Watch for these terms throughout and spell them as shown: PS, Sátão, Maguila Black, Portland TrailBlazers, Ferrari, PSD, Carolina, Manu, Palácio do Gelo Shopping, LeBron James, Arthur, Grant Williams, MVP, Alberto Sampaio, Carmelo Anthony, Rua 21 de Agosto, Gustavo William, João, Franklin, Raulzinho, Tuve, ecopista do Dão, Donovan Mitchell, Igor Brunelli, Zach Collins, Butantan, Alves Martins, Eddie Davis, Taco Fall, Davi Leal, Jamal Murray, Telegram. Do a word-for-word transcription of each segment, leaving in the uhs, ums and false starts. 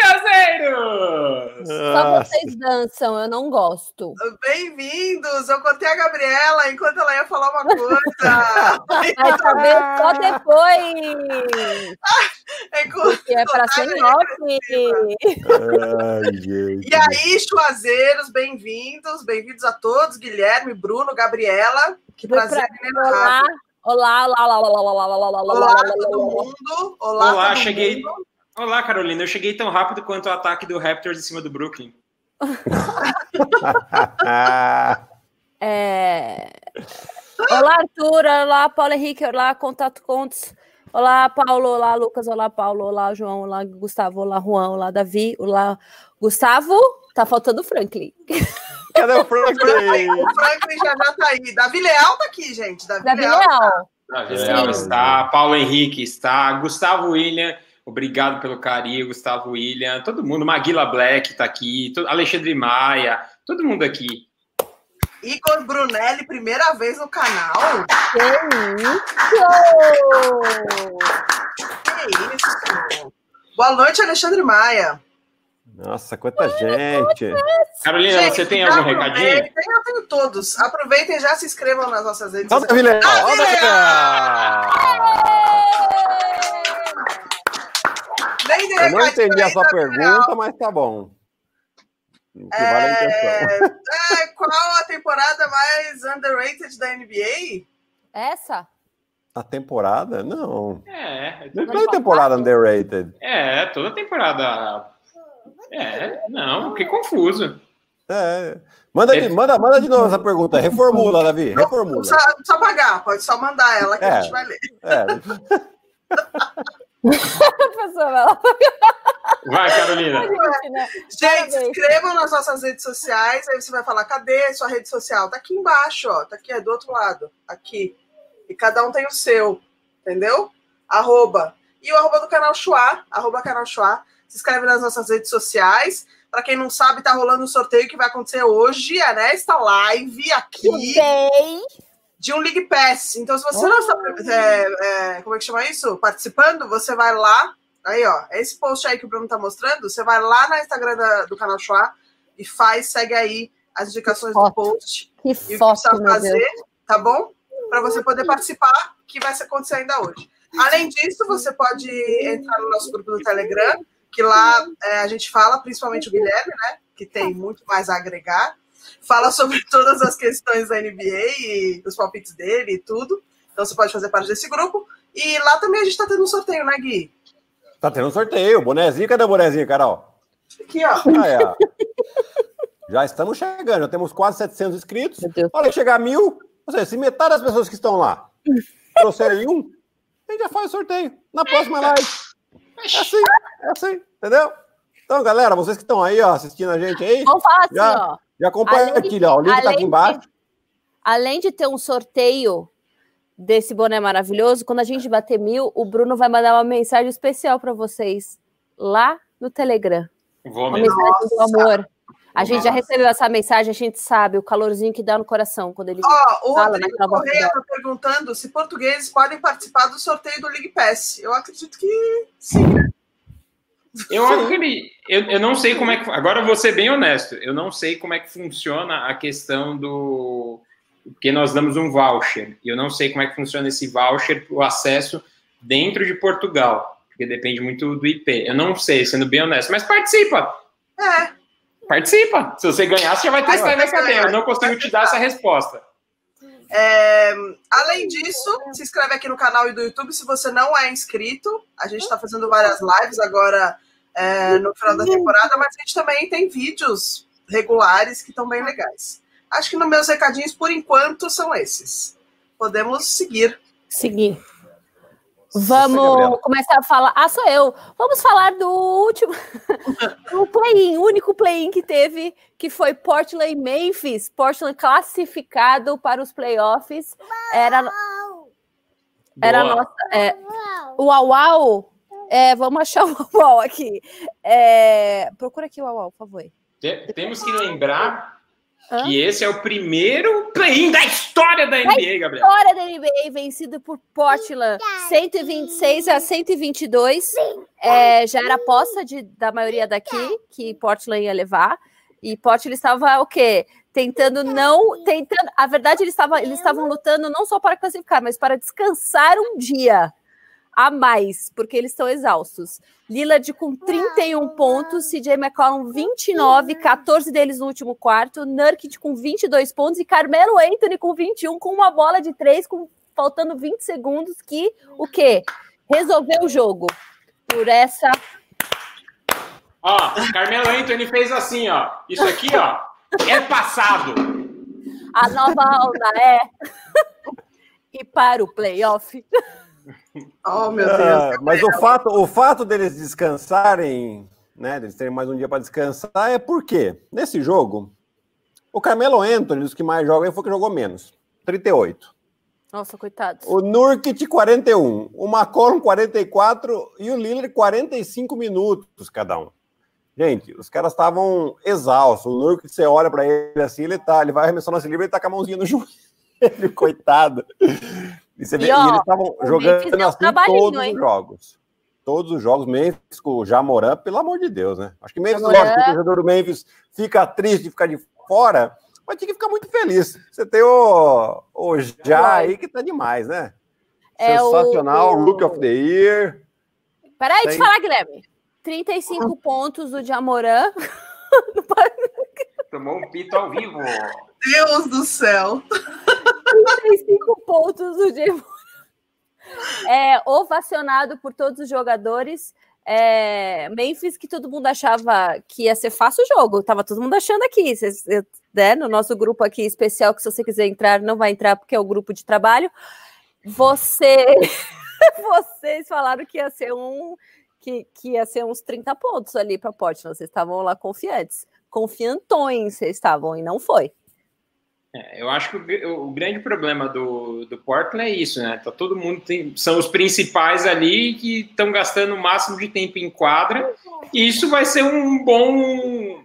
Jazeiros! Só vocês dançam, eu não gosto. Bem-vindos! Eu contei a Gabriela enquanto ela ia falar uma coisa. Vai saber só depois. É, porque é pra ser em. E aí, Juazeiros, bem-vindos. Bem-vindos a todos. Guilherme, Bruno, Gabriela. Que Vou prazer. Pra Olá, olá, olá, olá, olá, olá, olá, olá, olá, todo mundo. Olá, olá todo cheguei. Mundo. Olá, Carolina. Eu cheguei tão rápido quanto o ataque do Raptors em cima do Brooklyn. é... Olá, Arthur. Olá, Paulo Henrique. Olá, Contato Contos. Olá, Paulo. Olá, Lucas. Olá, Paulo. Olá, João. Olá, Gustavo. Olá, Juan. Olá, Davi. Olá, Gustavo. Tá faltando o Franklin. Cadê o Franklin? O Franklin já já tá aí. Davi Leal tá aqui, gente. Davi, Davi Leal. Leal. Davi Leal está. Paulo Henrique está. Gustavo William, obrigado pelo carinho, Gustavo William. Todo mundo. Maguila Black tá aqui. Alexandre Maia. Todo mundo aqui. Igor Brunelli, primeira vez no canal. Que isso! Que isso! Boa noite, Alexandre Maia. Nossa, quanta gente! Carolina, gente, você tem algum recadinho? Eu tenho, eu tenho todos. Aproveitem e já se inscrevam nas nossas redes sociais. Olha o Davi Leal! Eu não entendi a sua pergunta, mas tá bom. Que é... Vale a é, qual a temporada mais underrated da N B A? Essa? A temporada? Não. É. Não tem temporada underrated. É, toda temporada... É, não, fiquei confuso. É. Manda, de, manda, manda de novo essa pergunta. Reformula, Davi. Reformula. Não, não, precisa, não precisa pagar, pode só mandar ela que é, a gente vai ler. É. Vai, Carolina. Gente, se inscrevam nas nossas redes sociais. Aí você vai falar, cadê sua rede social? Tá aqui embaixo, ó. Tá aqui, é do outro lado. Aqui. E cada um tem o seu. Entendeu? Arroba. E o arroba do canal Chua. Arroba canal Chua. Se inscreve nas nossas redes sociais. Para quem não sabe, tá rolando um sorteio que vai acontecer hoje, né? Esta live aqui. Okay. De um League Pass. Então, se você oh. não está... É, é, como é que chama isso? Participando, você vai lá. Aí, ó. É esse post aí que o Bruno tá mostrando. Você vai lá na Instagram da, do canal Chua e faz, segue aí as indicações do post. Que foto, e o que precisa fazer, Deus. Tá bom? Para você poder participar, que vai acontecer ainda hoje. Além disso, você pode entrar no nosso grupo do Telegram, que lá é, a gente fala, principalmente o Guilherme, né, que tem muito mais a agregar, fala sobre todas as questões da N B A e os palpites dele e tudo. Então você pode fazer parte desse grupo. E lá também a gente tá tendo um sorteio, né, Gui? Tá tendo um sorteio. Bonezinho, cadê o bonezinho, Carol? Aqui, ó. Aí, ó. Já estamos chegando, já temos quase setecentos inscritos. Olha, que chegar a mil, ou seja, se metade das pessoas que estão lá trouxerem um, a gente já faz o sorteio na próxima live. É assim, é assim, entendeu? Então, galera, vocês que estão aí, ó, assistindo a gente aí, vamos falar assim, já, ó. Já acompanha aqui, ó, o link tá aqui embaixo. De, além de ter um sorteio desse boné maravilhoso, quando a gente bater mil, o Bruno vai mandar uma mensagem especial para vocês lá no Telegram. Vou uma mesmo. Mensagem do amor. A gente Nossa. já recebeu essa mensagem, a gente sabe o calorzinho que dá no coração quando ele oh, fala. O Rodrigo Correia está perguntando se portugueses podem participar do sorteio do League Pass. Eu acredito que sim. Eu, sim. Acredito, eu, eu não sei como é que... Agora eu vou ser bem honesto. Eu não sei como é que funciona a questão do... Porque nós damos um voucher. E eu não sei como é que funciona esse voucher, o acesso dentro de Portugal. Porque depende muito do I P. Eu não sei, sendo bem honesto. Mas participa! É... Participa. Se você ganhar, você já vai testar na cadeia. Eu não consigo te dar essa resposta. É, além disso, se inscreve aqui no canal e do YouTube se você não é inscrito. A gente está fazendo várias lives agora é, no final da temporada, mas a gente também tem vídeos regulares que estão bem legais. Acho que nos meus recadinhos, por enquanto, são esses. Podemos seguir. Seguir. Vamos começar a falar... Ah, sou eu. Vamos falar do último... o play-in, o único play-in que teve, que foi Portland e Memphis. Portland classificado para os playoffs. Era... Era a nossa... É... O Uau-Uau... É, vamos achar o Uau-Uau aqui. É... Procura aqui o Uau-Uau, por favor. Temos que lembrar Hã? E esse é o primeiro play-in da história da N B A, Gabriela. Da história da N B A, vencido por Portland, cento e vinte e seis a cento e vinte e dois. É, já era aposta de, da maioria daqui, que Portland ia levar. E Portland estava o quê? Tentando não... tentando. A verdade, eles estavam, eles estavam lutando não só para classificar, mas para descansar um dia a mais, porque eles estão exaustos. Lillard com trinta e um pontos, C J McCollum vinte e nove, quatorze deles no último quarto, Nurkić com vinte e dois pontos e Carmelo Anthony com vinte e um, com uma bola de três, com, faltando vinte segundos, que o quê? Resolveu o jogo. Por essa... Ó, Carmelo Anthony fez assim, ó. Isso aqui, ó, é passado. A nova aula é... e para o playoff... Oh, meu Deus, ah, mas o fato, o fato deles descansarem, né, deles terem mais um dia para descansar, é porque nesse jogo o Carmelo Anthony, dos que mais jogam, foi o que jogou menos, trinta e oito. Nossa, coitado. O Nurkić quarenta e um, o McCollum quarenta e quatro e o Lillard quarenta e cinco minutos cada um. Gente, os caras estavam exaustos. O Nurkić, você olha para ele assim, ele tá, ele vai arremessando esse livro e tá com a mãozinha no joelho. Ele, coitado. E, você vê, e, ó, e eles estavam jogando assim todos os hein? jogos. Todos os jogos, Memphis com o Ja Morant, pelo amor de Deus, né? Acho que Memphis, Morant... lógico, o torcedor do Memphis fica triste de ficar de fora, mas tinha que ficar muito feliz. Você tem o, o Ja aí que tá demais, né? É sensacional, o... Rookie of the Year. Peraí, deixa eu falar, Guilherme. trinta e cinco ah. pontos do Ja Morant. Tomou um pito ao vivo. Deus do céu. trinta e cinco pontos do Jamal. É, ovacionado por todos os jogadores. É, Memphis, que todo mundo achava que ia ser fácil o jogo. Tava todo mundo achando aqui. Cês, né, no nosso grupo aqui especial, que se você quiser entrar, não vai entrar, porque é o grupo de trabalho. Você... Vocês falaram que ia ser um... Que, que ia ser uns trinta pontos ali para Portland. Vocês estavam lá confiantes. Confiantões vocês estavam, e não foi. É, eu acho que o, o grande problema do, do Portland é isso, né? Tá, todo mundo tem, são os principais ali que estão gastando o máximo de tempo em quadra, e isso vai ser um bom,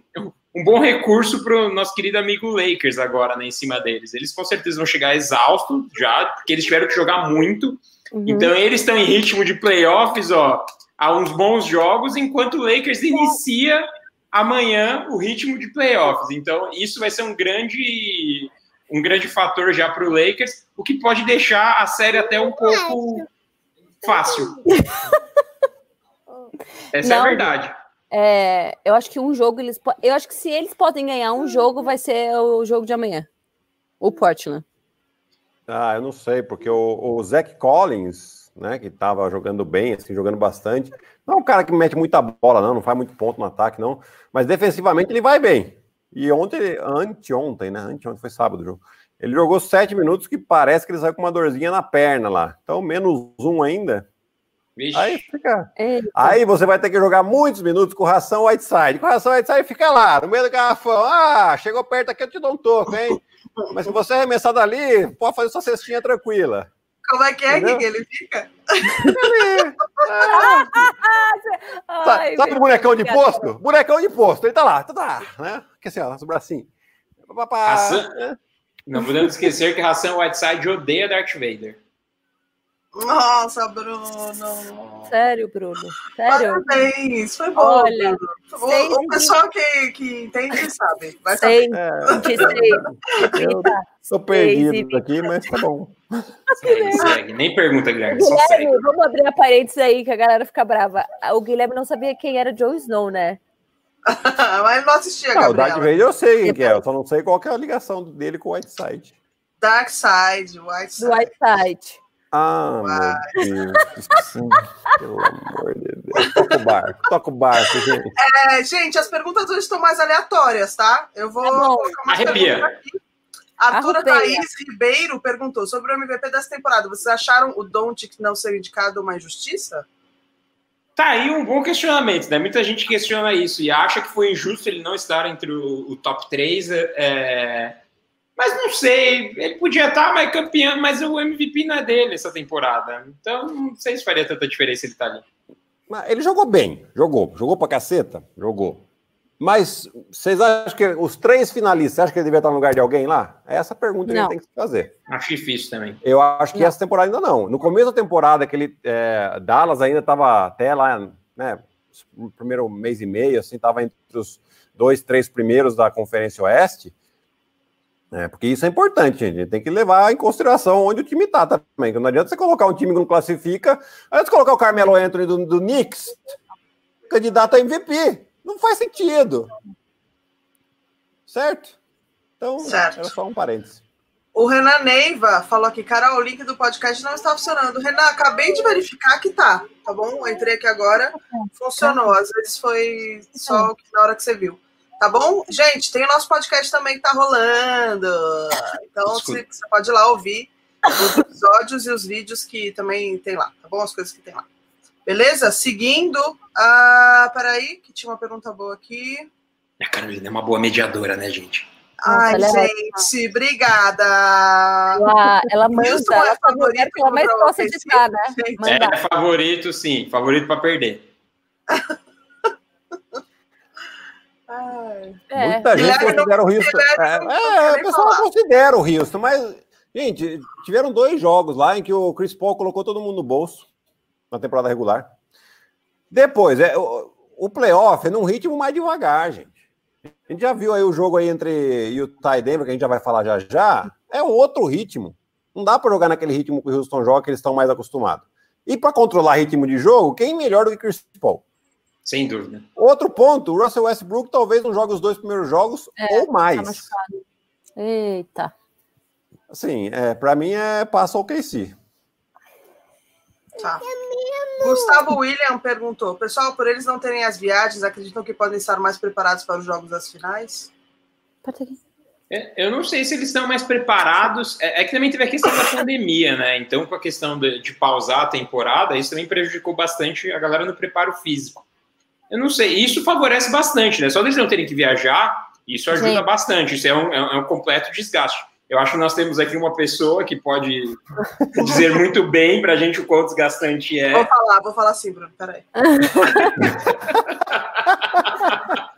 um bom recurso para o nosso querido amigo Lakers agora, né, em cima deles. Eles com certeza vão chegar exaustos já, porque eles tiveram que jogar muito, uhum. Então eles estão em ritmo de playoffs, ó, há uns bons jogos, enquanto o Lakers inicia amanhã o ritmo de playoffs. Então isso vai ser um grande... um grande fator já para o Lakers, o que pode deixar a série até um pouco fácil. Essa Não, é a verdade. É, eu acho que um jogo... eles Eu acho que se eles podem ganhar um jogo, vai ser o jogo de amanhã. O Portland. Ah, eu não sei, porque o, o Zach Collins, né, que estava jogando bem, assim, jogando bastante, não é um cara que mete muita bola, não, não faz muito ponto no ataque, não, mas defensivamente ele vai bem. E ontem, anteontem, né? Anteontem foi sábado o jogo. Ele jogou sete minutos, que parece que ele saiu com uma dorzinha na perna lá. Então, menos um ainda. Vixe. Aí fica. Eita. Aí você vai ter que jogar muitos minutos com o Hassan Whiteside. Com o Hassan Whiteside fica lá, no meio do garrafão. Ah, chegou perto aqui, eu te dou um toco, hein? Mas se você arremessar dali, pode fazer sua cestinha tranquila. Como é que é que ele fica? Ai, sabe o bonecão de posto? Bonecão de posto, ele tá lá, tá lá, né? Que assim, ó, nosso bracinho. Hassan... É. Não podemos esquecer que Hassan Whiteside odeia Darth Vader. Nossa, Bruno. Sério, Bruno. Sério. Parabéns, foi bom. Olha, foi bom. O pessoal que, que entende sabe. Vai saber. É, eu tô perdido aqui, mas tá bom. Segue, segue. Nem pergunta, Guilherme. Guilherme, só segue. Vamos abrir a parênteses aí que a galera fica brava. O Guilherme não sabia quem era Jon Snow, né? Mas não assistia, Gabriela. Não, o Darth Vader eu sei quem que é, eu só não sei qual que é a ligação dele com o Whiteside. Dark Side, Whiteside. Whiteside. Ah, oh, meu Deus, sim, pelo amor de Deus. Toca o barco, toca o barco, gente. É, gente, as perguntas hoje estão mais aleatórias, tá? Eu vou colocar uma pergunta aqui. Arthur Thaís Ribeiro perguntou sobre o M V P dessa temporada. Vocês acharam o Doncic não ser indicado uma injustiça? Tá aí um bom questionamento, né? Muita gente questiona isso e acha que foi injusto ele não estar entre o, o top três. É... Mas não sei, ele podia estar mais campeão, mas o M V P não é dele essa temporada. Então, não sei se faria tanta diferença ele estar ali. Mas ele jogou bem, jogou. Jogou pra caceta? Jogou. Mas vocês acham que os três finalistas, você acha que ele deveria estar no lugar de alguém lá? É essa a pergunta que a gente tem que fazer. Acho difícil também. Eu acho que não. Essa temporada ainda não. No começo da temporada, aquele é, Dallas ainda estava até lá, né? No primeiro mês e meio, assim, estava entre os dois, três primeiros da Conferência Oeste. É, porque isso é importante, gente. Tem que levar em consideração onde o time tá também. Não adianta você colocar um time que não classifica. Antes de colocar o Carmelo Anthony do, do Knicks, candidato a M V P. Não faz sentido. Certo? Então, certo. Era só um parênteses. O Renan Neiva falou aqui, Carol, o link do podcast não está funcionando. Renan, acabei de verificar que tá, tá bom? Eu entrei aqui agora, funcionou. Às vezes foi só na hora que você viu. Tá bom? Gente, tem o nosso podcast também que tá rolando. Então, você pode ir lá ouvir os episódios e os vídeos que também tem lá, tá bom? As coisas que tem lá. Beleza? Seguindo. Ah, peraí, que tinha uma pergunta boa aqui. A Carolina é uma boa mediadora, né, gente? Ai, nossa, gente, é obrigada. Ela, ela manda. Wilson é ela favorito. Ela mais gosta de estar, né? Mandar. É favorito, sim. Favorito pra perder. Ai, é. Muita gente considera o Houston. É, o pessoal considera o Houston, mas, gente, tiveram dois jogos lá em que o Chris Paul colocou todo mundo no bolso na temporada regular. Depois, é, o, o playoff é num ritmo mais devagar, gente. A gente já viu aí o jogo aí entre Utah e Denver, que a gente já vai falar já já. É um outro ritmo. Não dá para jogar naquele ritmo que o Houston joga, que eles estão mais acostumados. E para controlar ritmo de jogo, quem melhor do que Chris Paul? Sem dúvida. Outro ponto, o Russell Westbrook talvez não jogue os dois primeiros jogos é, ou mais. Tá Eita. Assim, é, para mim é passa o K C. Tá. Gustavo William perguntou, pessoal, por eles não terem as viagens, acreditam que podem estar mais preparados para os jogos das finais? Eu não sei se eles estão mais preparados. É, é que também teve a questão da pandemia, né? Então, com a questão de, de pausar a temporada, isso também prejudicou bastante a galera no preparo físico. Eu não sei, isso favorece bastante, né? Só deles não terem que viajar, isso ajuda Sim. bastante. Isso é um, é um completo desgaste. Eu acho que nós temos aqui uma pessoa que pode dizer muito bem pra gente o quão desgastante é. Vou falar, vou falar sim, Bruno, peraí.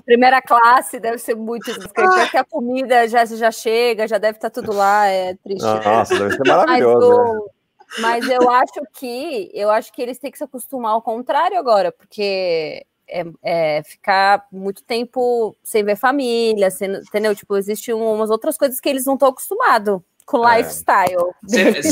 Primeira classe deve ser muito desgastante, porque a comida já, já chega, já deve estar tudo lá, é triste. Nossa, né? Deve ser maravilhoso, mas, né? Mas eu acho que, eu acho que eles têm que se acostumar ao contrário agora, porque... É, é, ficar muito tempo sem ver família, sem, entendeu? Tipo, existem umas outras coisas que eles não estão acostumados com o é. lifestyle.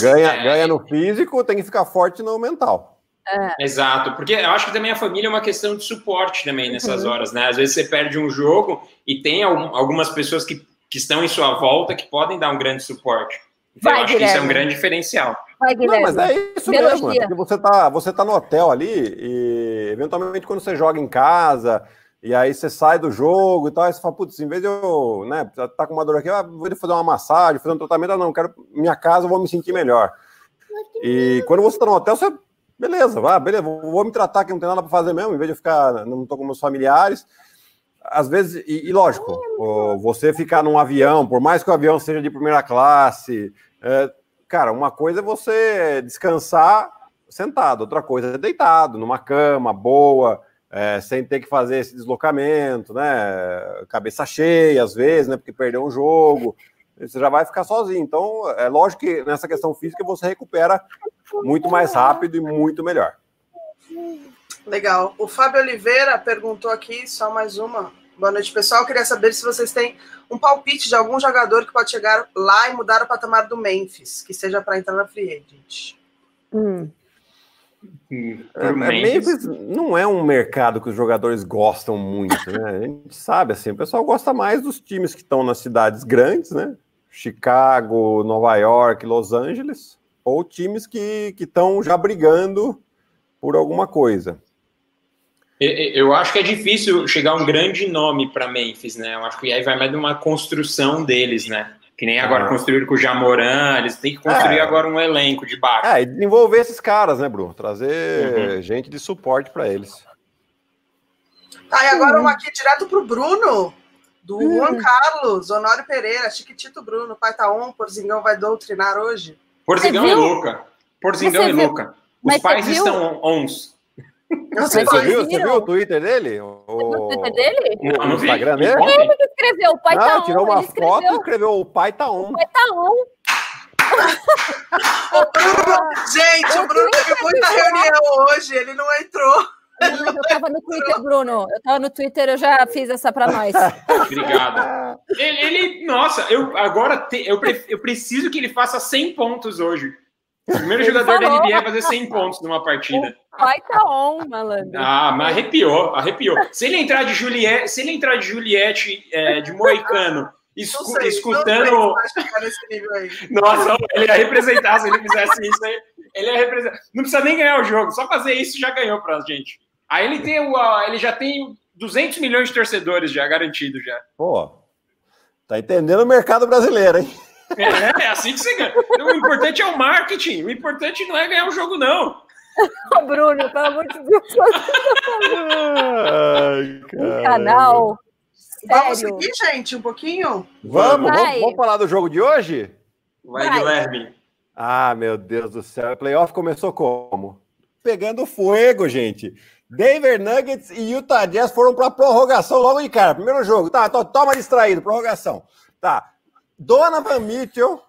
Ganha, ganha no físico, tem que ficar forte no mental. É. Exato, porque eu acho que também a família é uma questão de suporte também nessas uhum. horas, né? Às vezes você perde um jogo e tem algumas pessoas que, que estão em sua volta que podem dar um grande suporte. Então, Vai, eu acho Guilherme. que isso é um grande diferencial. Vai, não, mas é isso mesmo, porque você tá, você tá no hotel ali e eventualmente quando você joga em casa e aí você sai do jogo e tal, aí você fala, putz, em vez de eu, né, tá com uma dor aqui, ah, vou fazer uma massagem, fazer um tratamento, ah, não, quero minha casa, eu vou me sentir melhor. E quando você tá no hotel, você, beleza, vai, beleza, vou me tratar que não tem nada pra fazer mesmo, em vez de eu ficar, não tô com meus familiares. Às vezes, e, e lógico, você ficar num avião, por mais que o avião seja de primeira classe, é, cara, uma coisa é você descansar sentado, outra coisa é deitado, numa cama boa, é, sem ter que fazer esse deslocamento, né? Cabeça cheia, às vezes, né? Porque perdeu um jogo, você já vai ficar sozinho. Então, é lógico que nessa questão física você recupera muito mais rápido e muito melhor. Legal. O Fábio Oliveira perguntou aqui, só mais uma. Boa noite, pessoal. Eu queria saber se vocês têm um palpite de algum jogador que pode chegar lá e mudar o patamar do Memphis, que seja para entrar na Free Agent. Hum. É, Memphis não é um mercado que os jogadores gostam muito, né? A gente sabe, assim, o pessoal gosta mais dos times que estão nas cidades grandes, né? Chicago, Nova York, Los Angeles, ou times que estão já brigando por alguma coisa. Eu acho que é difícil chegar um grande nome para Memphis, né? Eu acho que aí vai mais de uma construção deles, né? Que nem agora ah. construíram com o Ja Morant, eles têm que construir é. agora um elenco de baixo. É, e desenvolver esses caras, né, Bruno? Trazer uhum. gente de suporte para eles. Tá, e agora uma aqui direto pro Bruno, do uhum. Juan Carlos, Honório Pereira, Chiquitito Bruno, pai tá on, Porzingão vai doutrinar hoje. Porzingão e Luca. Porzingão e Luca. Os Mas pais estão ons. Você, você, viu, você viu o Twitter dele? O, o Twitter dele? Não, não o Instagram dele? Não, ele que escreveu, o pai não, tá on. Tirou uma foto e escreveu, o pai tá on. O pai tá on. O Bruno, gente, o, o Bruno teve muita reunião hoje, ele não entrou. Não, eu tava no Twitter, Bruno. Eu tava no Twitter, eu já fiz essa pra nós. Obrigado. Ele, ele nossa, eu agora te, eu, pre, eu preciso que ele faça cem pontos hoje. O primeiro ele jogador falou. Da N B A a fazer cem pontos numa partida. O pai tá on, malandro. Ah, mas arrepiou, arrepiou. Se ele entrar de Juliette, se ele entrar de Juliette, é, de Moicano, escu, não sei, escutando. Não sei, nossa, ele ia representar se ele fizesse isso aí. Ele ia representar. Não precisa nem ganhar o jogo, só fazer isso já ganhou pra gente. Aí ele tem o, ele já tem duzentos milhões de torcedores já garantido já. Pô, tá entendendo o mercado brasileiro, hein? É, é assim que você ganha. Então, o importante é o marketing. O importante não é ganhar o jogo, não. Ô, Bruno, pelo amor de Deus, ai, cara. Um canal. Sério. Vamos seguir, gente, um pouquinho? Vamos, vamos, vamos falar do jogo de hoje? Vai, Vai, Guilherme. Ah, meu Deus do céu. O playoff começou como? Pegando fogo, gente. Denver Nuggets e Utah Jazz foram para prorrogação logo de cara. Primeiro jogo, tá? Toma distraído, prorrogação. Tá. Donovan Mitchell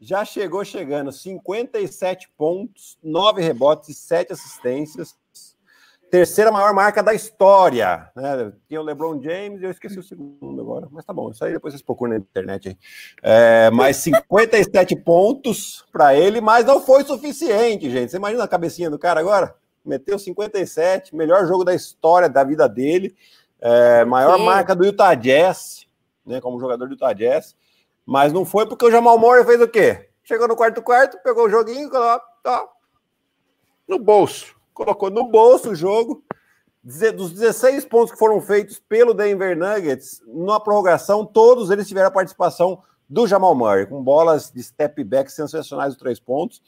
já chegou chegando, cinquenta e sete pontos, nove rebotes e sete assistências. Terceira maior marca da história, né? Tem o LeBron James, eu esqueci o segundo agora, mas tá bom, isso aí depois vocês procuram na internet aí. É, mais cinquenta e sete pontos para ele, mas não foi suficiente, gente. Você imagina a cabecinha do cara agora? Meteu cinquenta e sete, melhor jogo da história da vida dele, é, maior Sim. marca do Utah Jazz, né? Como jogador do Utah Jazz. Mas não foi porque o Jamal Murray fez o quê? Chegou no quarto-quarto, pegou o joguinho, colocou tá, no bolso. Colocou no bolso o jogo. Dos dezesseis pontos que foram feitos pelo Denver Nuggets, na prorrogação, todos eles tiveram a participação do Jamal Murray, com bolas de step-back sensacionais de três pontos.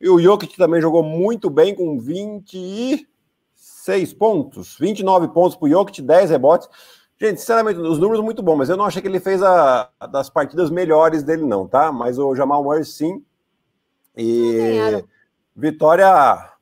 E o Jokic também jogou muito bem, com vinte e seis pontos. vinte e nove pontos para o Jokic, dez rebotes. Gente, sinceramente, os números muito bons, mas eu não achei que ele fez a, a das partidas melhores dele não, tá? Mas o Jamal Murray sim, e sim, vitória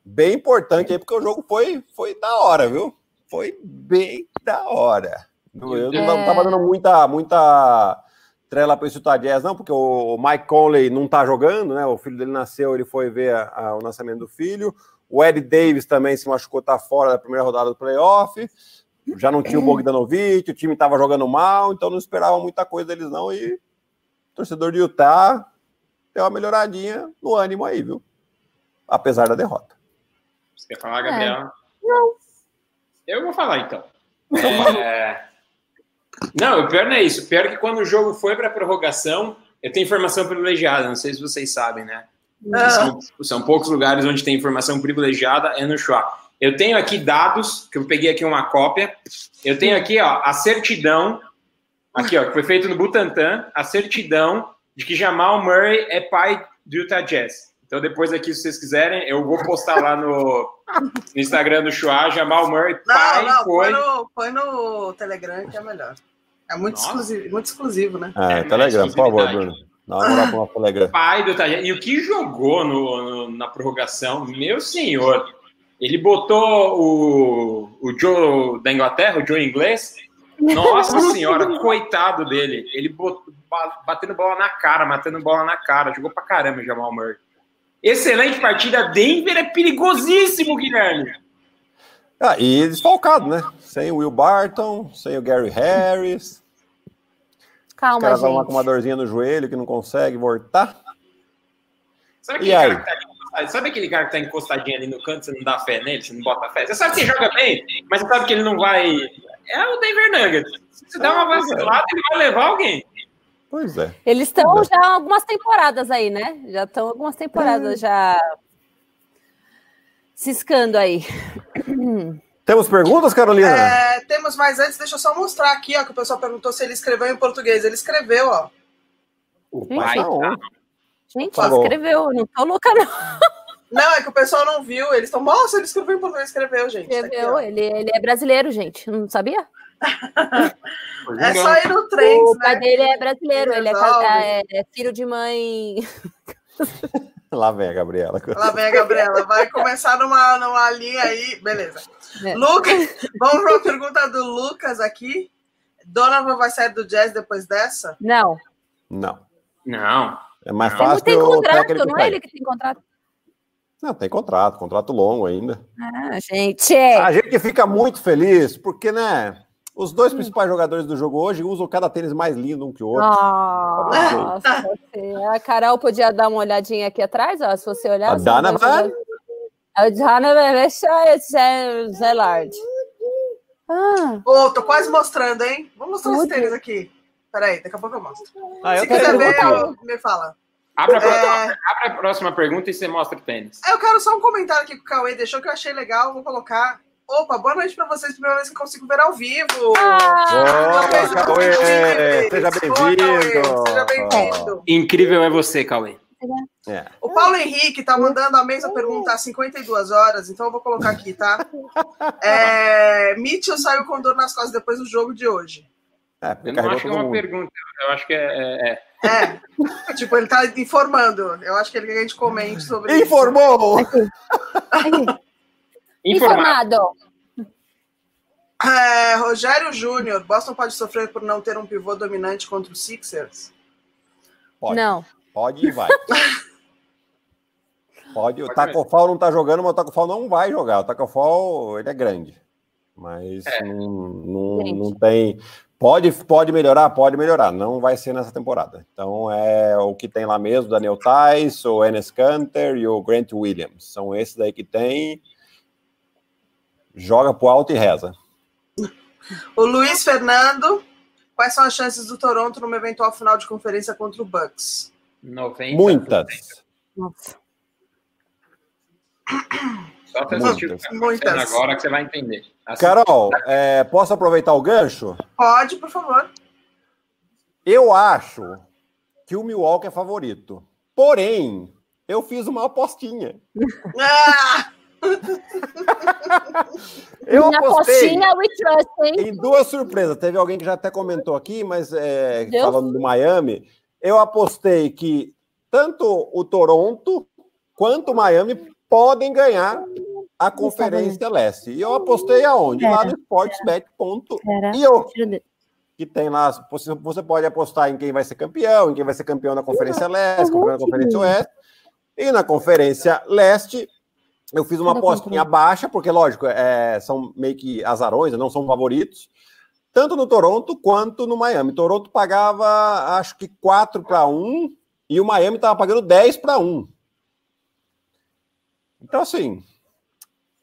bem importante aí, porque o jogo foi, foi da hora, viu? Foi bem da hora. Eu é... não tava dando muita, muita trela para esse Utah Jazz não, porque o Mike Conley não tá jogando, né? O filho dele nasceu, ele foi ver a, a, o nascimento do filho. O Eddie Davis também se machucou, tá fora da primeira rodada do playoff. Já não tinha o Bogdanovic, o time estava jogando mal, então não esperava muita coisa deles não, e o torcedor de Utah deu uma melhoradinha no ânimo aí, viu? Apesar da derrota. Você quer falar, Gabriela? É. Não. Eu vou falar, então. É... Não, o pior não é isso. O pior é que quando o jogo foi para a prorrogação, eu tenho informação privilegiada, não sei se vocês sabem, né? São, são poucos lugares onde tem informação privilegiada, é no Chua. Eu tenho aqui dados, que eu peguei aqui uma cópia. Eu tenho aqui, ó, a certidão, aqui, ó, que foi feito no Butantan, a certidão de que Jamal Murray é pai do Utah Jazz. Então, depois aqui, se vocês quiserem, eu vou postar lá no, no Instagram do Chua, Jamal Murray, não, pai, não, foi... Não, põe no Telegram, que é melhor. É muito, exclusivo, muito exclusivo, né? É, é Telegram, por favor, Bruno. Não, não ah. Pai do Utah Jazz. E o que jogou no, no, na prorrogação, meu senhor... Ele botou o, o Joe da Inglaterra, o Joe inglês. Nossa senhora, coitado dele. Ele botou, batendo bola na cara, matando bola na cara. Jogou pra caramba o Jamal Murray. Excelente partida. Denver é perigosíssimo, Guilherme. Ah, e desfalcado, né? Sem o Will Barton, sem o Gary Harris. Calma, gente. Os caras vão lá com uma dorzinha no joelho que não consegue voltar. Será que ele tá ali? Sabe aquele cara que tá encostadinho ali no canto, você não dá fé nele, você não bota fé? Você sabe que ele joga bem, mas você sabe que ele não vai... É o Denver Nuggets. Se você dá uma vacilada, ele vai levar alguém. Pois é. Eles estão já algumas temporadas aí, né? Já estão algumas temporadas já ciscando aí. Temos perguntas, Carolina? É, temos, mas antes, deixa eu só mostrar aqui, ó, que o pessoal perguntou se ele escreveu em português. Ele escreveu, ó. O pai tá... Gente, ele escreveu, não tô louca, não. Não, é que o pessoal não viu. Eles estão, nossa, ele escreveu em português, escreveu, gente. Escreveu, tá aqui, ele, ele é brasileiro, gente. Não sabia? É só ir no trem. O pai né? dele é brasileiro, ele é, é filho de mãe. Lá vem a Gabriela. Lá vem a Gabriela. Vai começar numa, numa linha aí. Beleza. É. Lucas, vamos para a pergunta do Lucas aqui. Donovan vai sair do Jazz depois dessa? Não. Não. Não. É mais não. fácil. Ele tem contrato, não é ele que tem contrato? Não, tem contrato. Contrato longo ainda. Ah, gente. A gente fica muito feliz, porque, né... Os dois principais hum. jogadores do jogo hoje usam cada tênis mais lindo um que o outro. Ah, nossa, você. A Carol podia dar uma olhadinha aqui atrás, ó, se você olhar. A Dana vai... A Dana vai ser large. Ô, tô quase mostrando, hein? Vou mostrar os tênis aqui. Peraí, daqui a pouco eu mostro. Ah, eu se quiser ver, eu... me fala. Abre a, é... abre a próxima pergunta e você mostra o tênis. Eu quero só um comentário aqui que o Cauê deixou, que eu achei legal, vou colocar... Opa, boa noite pra vocês, primeira vez que eu consigo ver ao vivo. Ah, boa, Cauê, seja bem-vindo. Seja bem-vindo. Incrível é você, Cauê. É. O Paulo Henrique tá mandando a mesma pergunta há cinquenta e duas horas, então eu vou colocar aqui, tá? é, Mitchell saiu com dor nas costas depois do jogo de hoje. É, eu não acho que é uma pergunta, eu acho que é... é, é. É, tipo, ele tá informando. Eu acho que ele quer que a gente comente sobre Informou. isso. Informou! Informado. É, Rogério Júnior, Boston pode sofrer por não ter um pivô dominante contra os Sixers? Pode. Não. Pode e vai. pode. O pode Taco Fall não tá jogando, mas o Taco Fall não vai jogar. O Taco Fall, ele é grande. Mas é. não, não, não tem... Pode, pode melhorar? Pode melhorar. Não vai ser nessa temporada. Então, é o que tem lá mesmo, Daniel Tais, o Enes Kanter e o Grant Williams. São esses daí que tem... Joga pro alto e reza. O Luiz Fernando, quais são as chances do Toronto numa eventual final de conferência contra o Bucks? noventa Muitas. Nossa. Só você assistir o que tá acontecendo agora que você vai entender. Assim, Carol, é, posso aproveitar o gancho? Pode, por favor. Eu acho que o Milwaukee é favorito. Porém, eu fiz uma apostinha. Ah! Eu apostei em duas surpresas. Teve alguém que já até comentou aqui, mas é, falando do Miami, eu apostei que tanto o Toronto quanto o Miami podem ganhar a Conferência Leste. E eu apostei aonde? Lá no sportsbet ponto io, que tem lá, você pode apostar em quem vai ser campeão, em quem vai ser campeão na Conferência Leste, campeão na Conferência Oeste, e na Conferência Leste eu fiz uma apostinha baixa, porque, lógico, é, são meio que azarões, não são favoritos, tanto no Toronto quanto no Miami. Toronto pagava, acho que quatro para um, e o Miami estava pagando dez para um. Então, assim,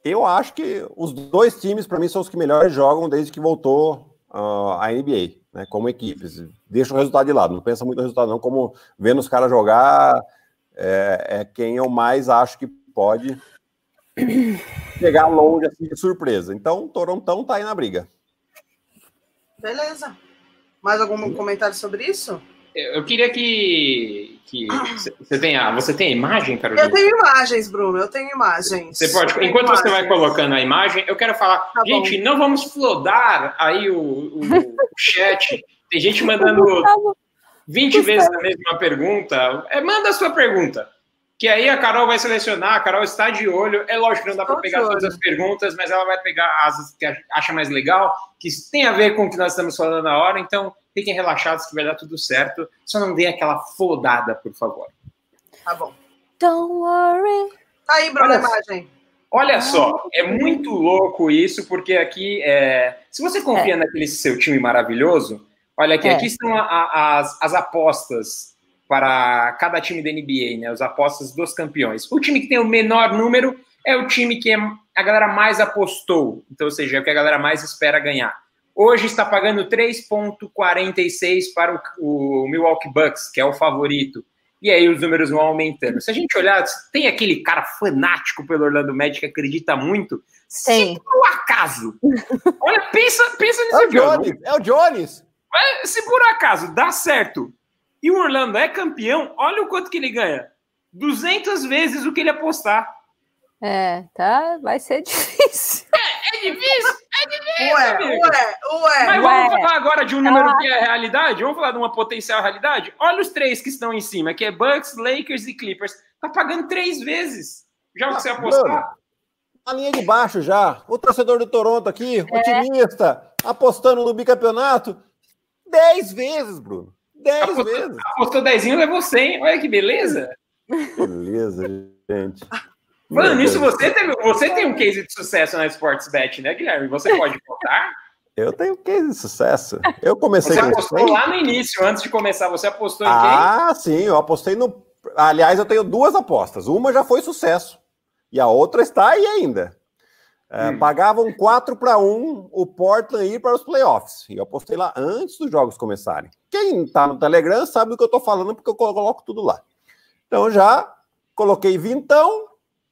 eu acho que os dois times, para mim, são os que melhores jogam desde que voltou uh, a N B A, né, como equipes. Deixa o resultado de lado, não pensa muito no resultado, não, como vendo os caras jogar é, é quem eu mais acho que pode... chegar longe assim de surpresa. Então, o Torontão tá aí na briga. Beleza. Mais algum comentário sobre isso? Eu queria que, que ah. você tenha, você tem a imagem, Carolina? Eu tenho imagens, Bruno. Eu tenho imagens. Você pode, enquanto imagens. Você vai colocando a imagem, eu quero falar, tá gente, bom. Não vamos flodar aí o, o, o chat. Tem gente mandando vinte vezes a mesma pergunta. É, manda a sua pergunta. Que aí a Carol vai selecionar, a Carol está de olho. É lógico que não dá para pegar todas as perguntas, mas ela vai pegar as que acha mais legal, que tem a ver com o que nós estamos falando na hora, então fiquem relaxados que vai dar tudo certo. Só não dê aquela fodada, por favor. Tá bom. Don't worry. Tá aí, Bruno, a imagem. Olha só, é muito louco isso, porque aqui, é... se você confia é. naquele seu time maravilhoso, olha aqui, é. aqui estão a, a, as, as apostas para cada time da N B A, né? Os apostas dos campeões. O time que tem o menor número é o time que a galera mais apostou. Então, ou seja, é o que a galera mais espera ganhar. Hoje está pagando três vírgula quarenta e seis para o, o Milwaukee Bucks, que é o favorito. E aí os números vão aumentando. Se a gente olhar, tem aquele cara fanático pelo Orlando Magic que acredita muito. Sim. Se por acaso. Olha, pensa, pensa nisso. É o Jones. É o Jones. Se por acaso dá certo... E o Orlando é campeão, olha o quanto que ele ganha. duzentas vezes o que ele apostar. É, tá? Vai ser difícil. É, é difícil? Ué, ué, ué. Mas vamos ué. falar agora de um número ah. que é a realidade? Vamos falar de uma potencial realidade? Olha os três que estão em cima, que é Bucks, Lakers e Clippers. Tá pagando três vezes. Já ah, que você apostar? Mano, a linha de baixo já. O torcedor do Toronto aqui, é. otimista, apostando no bicampeonato. Dez vezes, Bruno. Dez apostou, vezes. Apostou dezinho, levou cem. Olha que beleza. Beleza, gente. Falando nisso, você, você tem um case de sucesso na Sportsbet, né, Guilherme? Você pode contar? Eu tenho um case de sucesso. Eu comecei Você apostou com lá no início, antes de começar. Você apostou em quem? Ah, sim, eu apostei no... Aliás, eu tenho duas apostas. Uma já foi sucesso. E a outra está aí ainda. É, hum. Pagavam quatro para um o Portland ir para os playoffs. E eu apostei lá antes dos jogos começarem. Quem está no Telegram sabe do que eu estou falando, porque eu coloco tudo lá. Então, já coloquei vintão.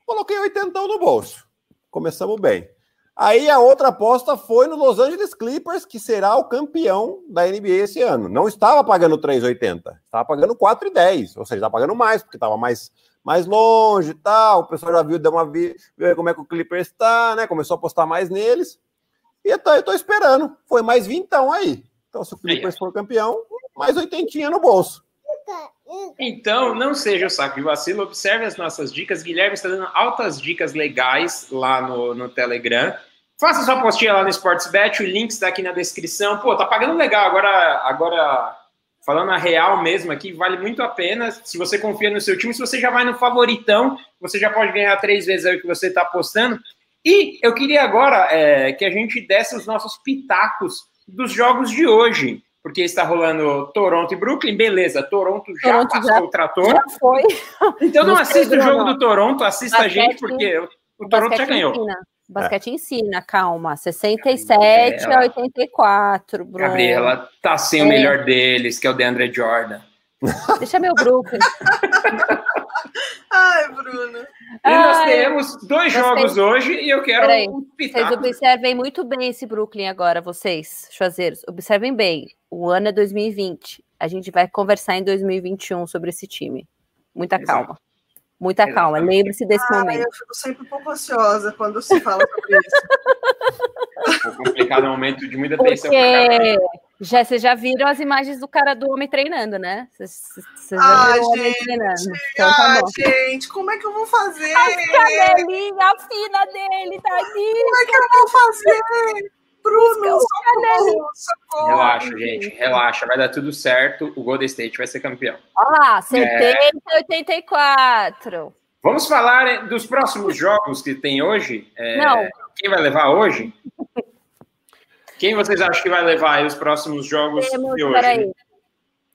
Coloquei oitentão no bolso. Começamos bem. Aí a outra aposta foi no Los Angeles Clippers, que será o campeão da N B A esse ano. Não estava pagando três e oitenta, estava pagando quatro e dez. Ou seja, estava pagando mais, porque estava mais, mais longe e tal. O pessoal já viu, deu uma vi... viu como é que o Clippers está, né? Começou a apostar mais neles. E eu estou esperando. Foi mais vintão aí. Então, se o Clippers for campeão, mais oitentinha no bolso. Então, não seja o saco de vacilo, observe as nossas dicas. Guilherme está dando altas dicas legais lá no, no Telegram. Faça sua apostinha lá no Sportsbet, o link está aqui na descrição. Pô, tá pagando legal, agora, agora falando a real mesmo aqui, vale muito a pena. Se você confia no seu time, se você já vai no favoritão, você já pode ganhar três vezes aí o que você está apostando. E eu queria agora é, que a gente desse os nossos pitacos dos jogos de hoje. Porque está rolando Toronto e Brooklyn, beleza, Toronto já Toronto passou já, o trator. Já foi. Então não assista o jogo do Toronto, assista basquete, a gente, porque o Toronto já ganhou. Ensina. Basquete é. ensina, calma, sessenta e sete a oitenta e quatro, Bruno. Gabriela tá sem é. o melhor deles, que é o DeAndre Jordan. Deixa meu Brooklyn. Ai, Bruno. E Ai, nós temos dois jogos tem... hoje e eu quero Peraí, um pitaco. Vocês observem muito bem esse Brooklyn agora, vocês, chazeiros. Observem bem. O ano é dois mil e vinte. A gente vai conversar em dois mil e vinte e um sobre esse time. Muita Exato. calma. Muita Exato. calma. Lembre-se desse ah, momento. Eu fico sempre um pouco ansiosa quando se fala sobre isso. É um complicado, um momento de muita tensão. Porque... Já, vocês já viram as imagens do cara do homem treinando, né? Vocês, vocês já ah, viram gente, o homem treinando. Então, tá ah, bom. gente, como é que eu vou fazer? A canelinha fina dele, tá aqui. Como é que eu vou fazer? Bruno, socorro, socorro. Relaxa, gente, relaxa. Vai dar tudo certo. O Golden State vai ser campeão. Olha lá, setenta a oitenta e quatro. Vamos falar dos próximos jogos que tem hoje? É, Não. Quem vai levar hoje? Quem vocês acham que vai levar aí os próximos jogos temos, de hoje? Né?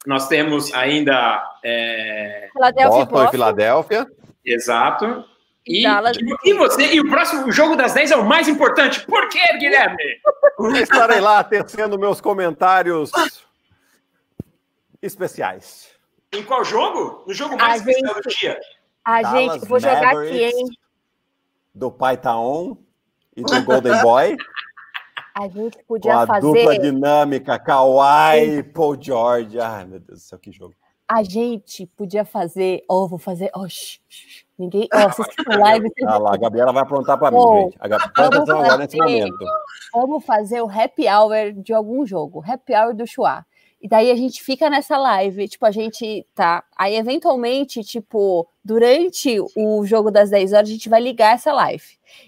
Nós temos ainda... É... Boston e Filadélfia. Exato. E, e, e, você, e o próximo o jogo das dez é o mais importante. Por quê, Guilherme? Estarei lá tecendo meus comentários especiais. Em qual jogo? No jogo mais a especial gente, do dia. A Dallas gente, vou jogar Mavericks, aqui, hein? Do Pai Taon e do Golden Boy. A gente podia a fazer... A dupla dinâmica, Kawhi, Paul George. Ai, meu Deus do céu, que jogo. A gente podia fazer... Ó, oh, vou fazer... Ó, oh, ninguém... Ó, oh, vocês que estão live... Ah lá, a Gabriela vai aprontar pra oh, mim, gente. A Gabriela vai agora nesse momento. Vamos fazer o happy hour de algum jogo. Happy hour do Chua. E daí a gente fica nessa live. Tipo, a gente tá... Aí, eventualmente, tipo... Durante o jogo das dez horas, a gente vai ligar essa live.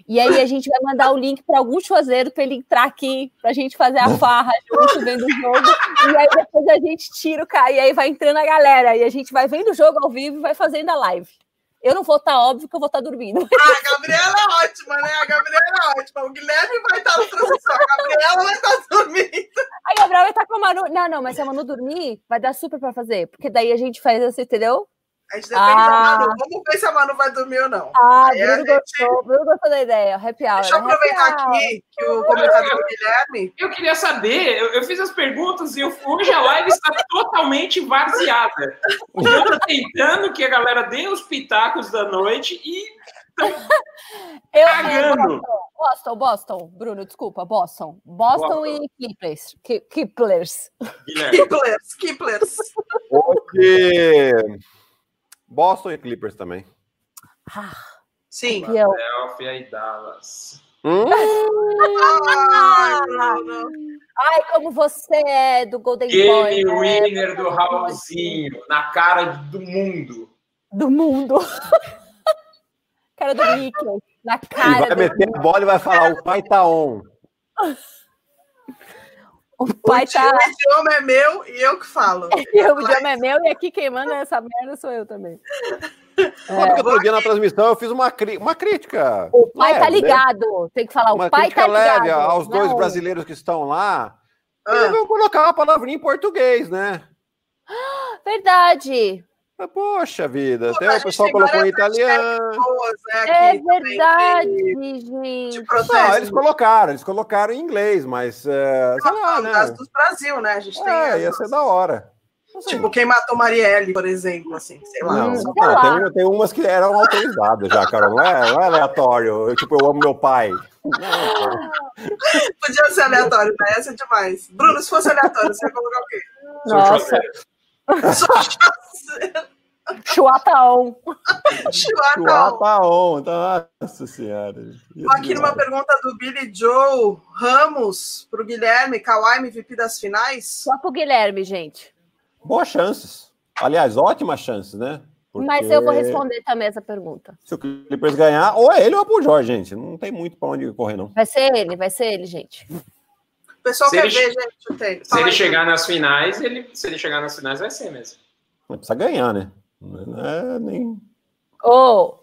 E aí a gente vai mandar o link para algum chuazeiro para ele entrar aqui, para a gente fazer a farra junto vendo o jogo. E aí depois a gente tira o cara, e aí vai entrando a galera. E a gente vai vendo o jogo ao vivo e vai fazendo a live. Eu não vou estar, óbvio, que eu vou estar dormindo. Ah, a Gabriela é ótima, né? A Gabriela é ótima. O Guilherme vai estar no transição, a Gabriela vai estar dormindo. A Gabriela vai estar com a Manu. Não, não, mas se a Manu dormir, vai dar super para fazer. Porque daí a gente faz assim, entendeu? A gente depende ah. da Manu. Vamos ver se a Manu vai dormir ou não. Ah, Bruno gente... gostou, Bruno gostou da ideia. Happy hour. Deixa eu aproveitar aqui que o comentário do Guilherme... Eu queria saber, eu, eu fiz as perguntas e eu, hoje a live está totalmente vaziada. Eu estou tentando que a galera dê os pitacos da noite e... eu Boston, Boston, Boston, Bruno, desculpa, Boston. Boston, Boston. E Clippers. Clippers. Clippers, Clippers. Ok... Boston e Clippers também. Ah, sim. Filadélfia e Dallas. Hum? Ai, Bruno. Ai, como você é do Golden Game Boy. Game winner, né? Do Raulzinho, na cara do mundo. Do mundo. Cara do Mickey, na cara. Ele vai meter mundo. A bola e vai falar: o pai tá on. O pai o tá. O idioma é meu e eu que falo. É, o idioma é meu e aqui quem manda essa merda sou eu também. Quando é, eu tô vendo na transmissão, eu fiz uma, cri... uma crítica. O pai leve, tá ligado. Né? Tem que falar: uma o pai tá ligado. Leve aos dois não. brasileiros que estão lá. Ah. Eles vão colocar uma palavrinha em português, né? Verdade. Poxa vida, pô, até o pessoal colocou em italiano. Boas, né, é verdade, também, gente. Não, eles colocaram, eles colocaram em inglês, mas... É, sei lá, né? As do Brasil, né? A gente é, tem as ia as... ser da hora. Tipo, quem matou Marielle, por exemplo, assim, sei lá. Não, sei não, lá. Tem, tem umas que eram autorizadas já, Carol, não é, não é aleatório. Eu, tipo, eu amo meu pai. Não, podia ser aleatório, né? Essa é demais. Bruno, se fosse aleatório, você ia colocar o quê? Nossa... Chuataon. Chuataon. Nossa senhora. Isso aqui numa pergunta do Billy Joe Ramos pro Guilherme. Kawhi M V P das finais? Só pro Guilherme, gente. Boas chances. Aliás, ótimas chances, né? Porque... Mas eu vou responder também essa pergunta. Se o Clippers ganhar, ou é ele ou é o Paul George, gente. Não tem muito pra onde correr, não. Vai ser ele, vai ser ele, gente. O pessoal se quer ele, ver, gente. Tem, se ele aí. chegar nas finais, ele, se ele chegar nas finais, vai ser mesmo. Não precisa ganhar, né? Não é nem. Oh,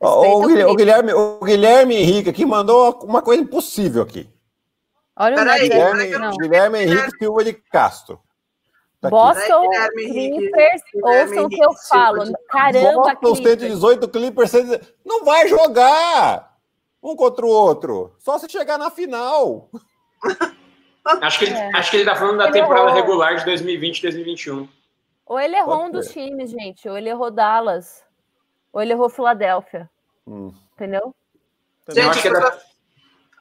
oh, o, Guilherme, o, Guilherme, o Guilherme Henrique aqui mandou uma coisa impossível aqui. Olha o nome Guilherme, Guilherme Henrique Silva de Castro. Tá Boston Clippers, ouçam o que eu falo. De... Caramba, Boston cento e dezoito, Clippers cento e dezoito. Não vai jogar um contra o outro. Só se chegar na final. Acho que, ele, é. acho que ele tá falando da ele temporada errou. regular de dois mil e vinte e dois mil e vinte e um. Ou ele errou um dos times, gente. Ou ele errou Dallas. Ou ele errou Filadélfia. Hum. Entendeu? Gente, eu acho que era...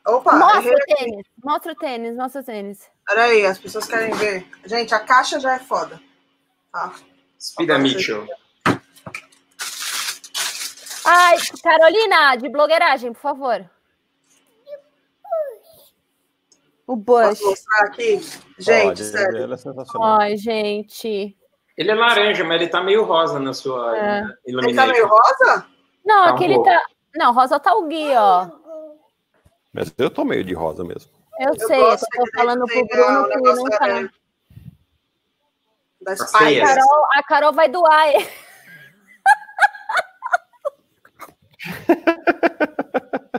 Opa, mostra errei. o tênis. Mostra o tênis. Mostra o tênis. Peraí, as pessoas querem ver. Gente, a caixa já é foda. Ah, Spida Mitchell. Ai, Carolina, de blogueiragem, por favor. O Bush. Posso mostrar aqui? Gente, pode, sério. Ele é sensacional. Ai, gente. Ele é laranja, mas ele tá meio rosa na sua é. iluminação. Ele tá meio rosa? Não, tá aquele um tá... Não, rosa tá o Gui, ó. Mas eu tô meio de rosa mesmo. Eu, eu sei, eu tô falando pro Bruno que não tá... É... Das Ai, Carol, a Carol vai doar.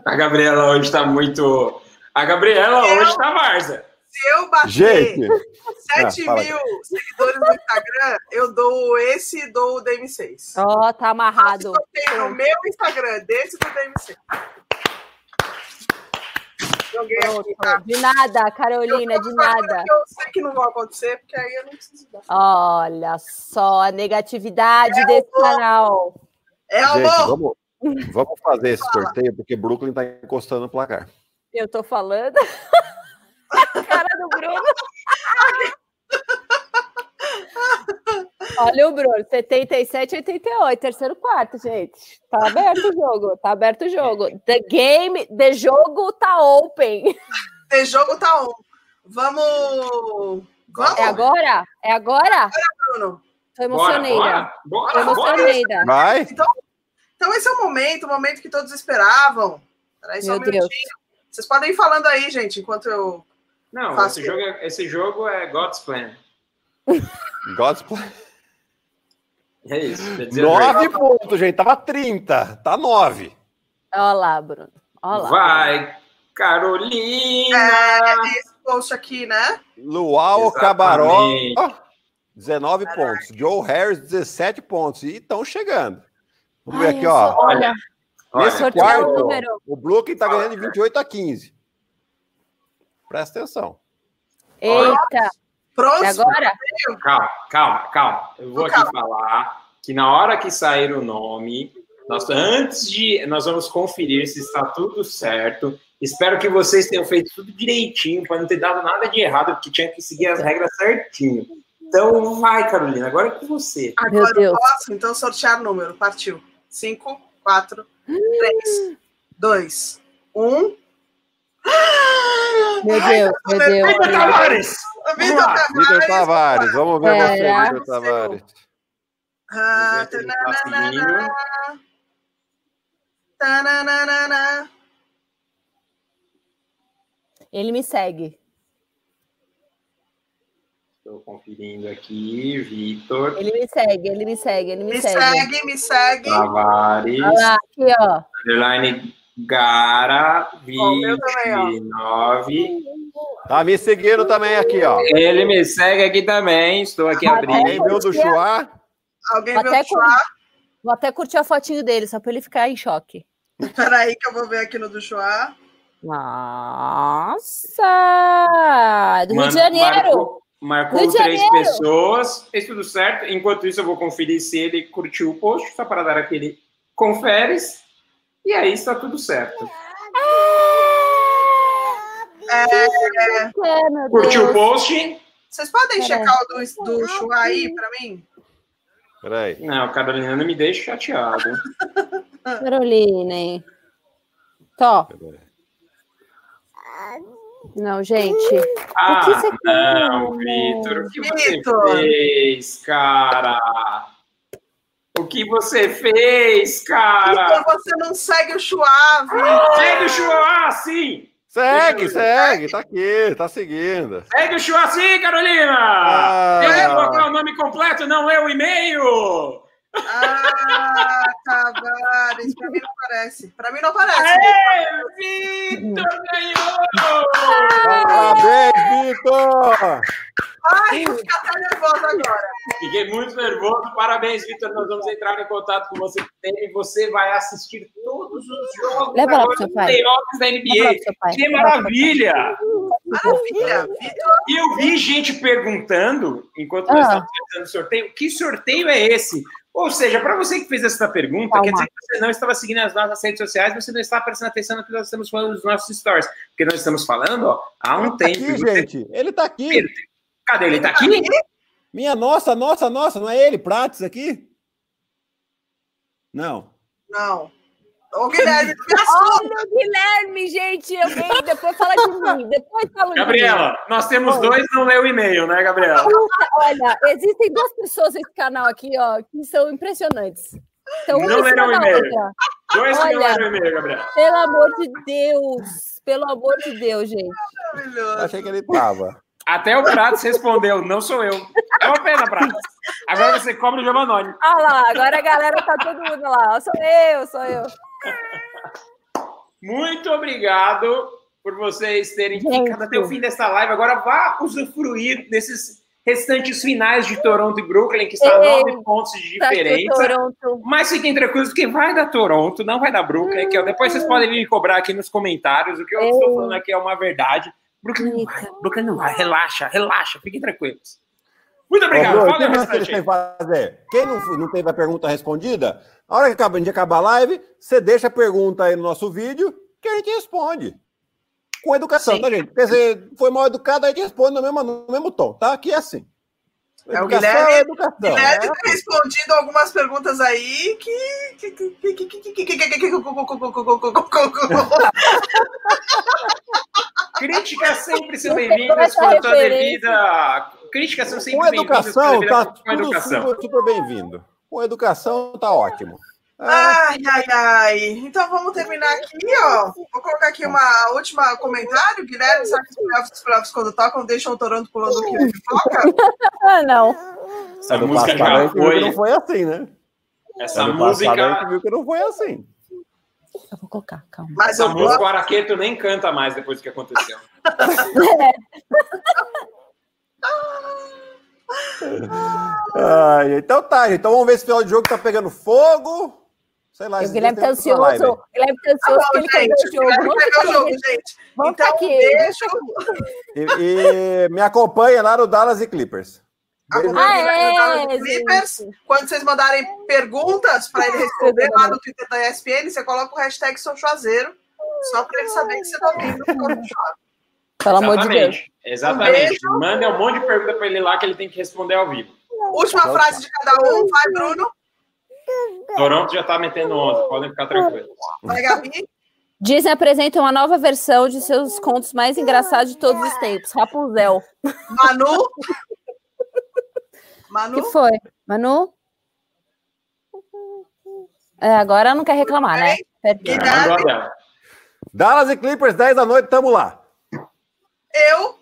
A Gabriela hoje tá muito... A Gabriela eu, hoje tá Varsa. Se eu bater sete mil seguidores no Instagram, eu dou esse e dou o D M seis. Ó, oh, tá amarrado. Eu tenho o meu Instagram, desse do D M seis. Joguei Pronto, aqui, tá? De nada, Carolina, eu de nada. Eu sei que não vai acontecer, porque aí eu não preciso dar. Olha só a negatividade é desse amor. canal. É amor! Gente, vamos, vamos fazer esse sorteio, porque Brooklyn tá encostando no placar. Eu tô falando. A cara do Bruno. Olha o Bruno, setenta e sete a oitenta e oito, terceiro quarto, gente. Tá aberto o jogo, tá aberto o jogo. The game, the jogo tá open. The jogo tá on. Vamos. Vamos. É agora? É agora? Olha, Bruno. Tô emocionada. Tô emocionada. Vai. Então, então esse é o momento, o momento que todos esperavam. Peraí, só Meu um minutinho. Deus. Vocês podem ir falando aí, gente, enquanto eu... Não, faço esse, jogo é, esse jogo é God's Plan. God's Plan? É isso. Nove pontos, gente. Tava trinta. Tá nove. Olha lá, Bruno. Olá. Vai, Carolina! É, esse post aqui, né? Luau Cabaró, dezenove Caraca. pontos. Joe Harris, dezessete pontos. E estão chegando. Vamos Ai, ver aqui, ó. Olha... Nesse Olha, quarto, é o, o Brooklyn tá ganhando de vinte e oito a quinze. Presta atenção. Eita! Pronto! Agora? Calma, calma, calma. Eu vou aqui falar que na hora que sair o nome, nós, antes de... Nós vamos conferir se está tudo certo. Espero que vocês tenham feito tudo direitinho, para não ter dado nada de errado, porque tinha que seguir as regras certinho. Então, vai, Carolina. Agora é com você. Agora eu posso, então, sortear o número. Partiu. cinco, quatro... três, dois, um. Meu Deus, meu Deus. Vitor Tavares! Vitor Tavares, vamos ver você, Vitor Tavares. Ah, tananana. Tananana. Ele me segue. Estou conferindo aqui, Vitor. Ele me segue, ele me segue, ele me, me segue. Me segue, me segue. Tavares. Olha lá, aqui, ó. Underline Gara, vinte e nove. Tá me seguindo também aqui, ó. Ele me segue aqui também, estou aqui abrindo. Alguém viu do Chua? Alguém viu do Chua? Vou até curtir a fotinho dele, só para ele ficar em choque. Peraí que eu vou ver aqui no do Chua. Nossa! Do Mano, Rio de Janeiro! Marcou, marcou três Janeiro. pessoas, fez tudo certo. Enquanto isso, eu vou conferir se ele curtiu o post, só para dar aquele conferes. E aí está tudo certo. É... É... Curtiu o post? Vocês podem Pera checar aí. o do, do Chua aí para mim? Peraí. Não, Carolina me deixa chateado. Carolina, hein? Tó. Não, gente. Ah, o que você não, Vitor. O que Vitor. você fez, cara? O que você fez, cara? Vitor, você não segue o Chua, Vitor. Ah, segue o Chua, sim. Segue, segue, segue. Tá aqui, tá seguindo. Segue o Chua, sim, Carolina. Ah. Eu ia colocar o nome completo, não é o e-mail. Ah, Tavares, pra mim não parece. Pra mim não parece. Vitor ganhou! Parabéns, Vitor! Ai, eu fiquei até nervoso agora. Fiquei muito nervoso. Parabéns, Vitor. Nós vamos entrar em contato com você e você vai assistir todos os jogos da N B A. Que maravilha! Maravilha, Vitor! E eu vi gente perguntando, enquanto nós ah. estamos fazendo sorteio, que sorteio é esse? Ou seja, para você que fez essa pergunta, Calma. quer dizer que você não estava seguindo as nossas redes sociais, você não está prestando atenção no que nós estamos falando nos nossos stories. Porque nós estamos falando, ó, há um ele tempo. Tá aqui, você... gente. Ele tá aqui. Ele... Cadê? Ele, ele tá, tá aqui? aqui? Minha nossa, nossa, nossa. Não é ele, Pratos, aqui? Não. Não. Ô, Guilherme. Olha o Guilherme, gente. Eu venho, depois fala de mim. Depois fala de mim. Gabriela, nós temos Oi. dois, não leu o e-mail, né, Gabriela? Olha, existem duas pessoas nesse canal aqui, ó, que são impressionantes. Então, não leram o e-mail. Dois que não leram o e-mail, Gabriela. Pelo amor de Deus. Pelo amor de Deus, gente. Maravilhoso. Achei que ele tava. Até o Prato respondeu, não sou eu. É uma pena, Prato. Agora você cobra o Giovanni. Olha lá, agora a galera tá todo mundo lá. Sou eu, sou eu. Muito obrigado por vocês terem ficado até o fim dessa live. Agora vá usufruir desses restantes finais de Toronto e Brooklyn, que está a nove pontos de diferença. Mas fiquem tranquilos, porque vai dar Toronto, não vai dar Brooklyn. Hum. Que depois vocês podem me cobrar aqui nos comentários. O que eu Ei. estou falando aqui é uma verdade. Brooklyn não vai, Brooklyn não vai. Relaxa, relaxa, fiquem tranquilos. Muito obrigado. Ô, Bruno, o que tem que fazer? Quem não, não teve a pergunta respondida, a hora que de acabar a live, você deixa a pergunta aí no nosso vídeo que a gente responde. Com educação, Sim. tá, gente? Porque se foi mal educado, a gente responde no mesmo, no mesmo tom, tá? Aqui é assim. É, o Guilherme, é educação, o Guilherme é. tem respondido algumas perguntas aí que... que, que, que, que, que, que, que, que... Críticas sempre são bem-vindas quanto à devida... Críticas são sempre bem-vindas quanto à devida... Com educação, tá tudo super bem-vindo. Com educação, tá ótimo. Ai, ai, ai. Então, vamos terminar aqui, ó. Vou colocar aqui uma última comentário. Guilherme, sabe que os playoffs, playoffs quando tocam, deixam o Toronto pulando aqui onde toca? Ah, não. Essa é música já foi... Não foi assim, né? Essa é música... Passado, viu que não foi assim. Eu vou colocar, calma. Mas a música, o Araqueto nem canta mais depois do que aconteceu. Ai, então tá, gente. Então vamos ver se o final de jogo tá pegando fogo. Sei lá. O Guilherme tá ansioso. O Guilherme tá ansioso. Ah, bom, que ele gente, o Guilherme pegou o jogo, gente. Vamos então, aqui. Deixa eu... e, e me acompanha lá no Dallas e Clippers. Ah, é, é, Clippers. Quando vocês mandarem perguntas para ele responder lá no Twitter da E S P N, você coloca o hashtag Sou Chuazeiro, só para ele saber que você tá vindo quando chora. Pelo amor de Deus. Exatamente. Um Manda um monte de pergunta para ele lá que ele tem que responder ao vivo. Última Nossa. frase de cada um. Vai, Bruno. Toronto já tá metendo onda. Podem ficar tranquilos. Vai, Gabi. Disney apresenta uma nova versão de seus contos mais engraçados de todos os tempos. Rapunzel. Manu? Manu? Que foi? Manu? É, agora não quer reclamar, né? Agora. Dallas e Clippers, dez da noite, tamo lá. Eu,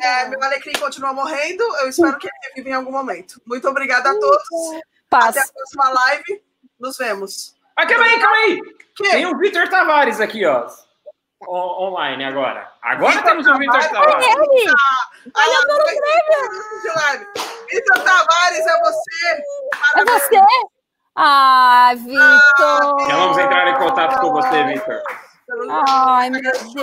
é, meu alecrim continua morrendo, eu espero que ele reviva em algum momento. Muito obrigada a todos. Passa. Até a próxima live, nos vemos. Ah, calma aí, calma aí. Que? Tem o Vitor Tavares aqui, ó. O, online agora. Agora Vitor temos Tavares. O Vitor Tavares. Olha, ah, o Tavares. Vitor Tavares, é você. É você? Ah, Vitor. Ah, vamos entrar em contato com você, Vitor. Ai, meu Deus.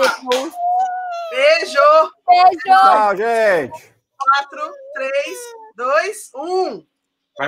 Beijo. Beijo. Tchau, gente. quatro, três, dois, um.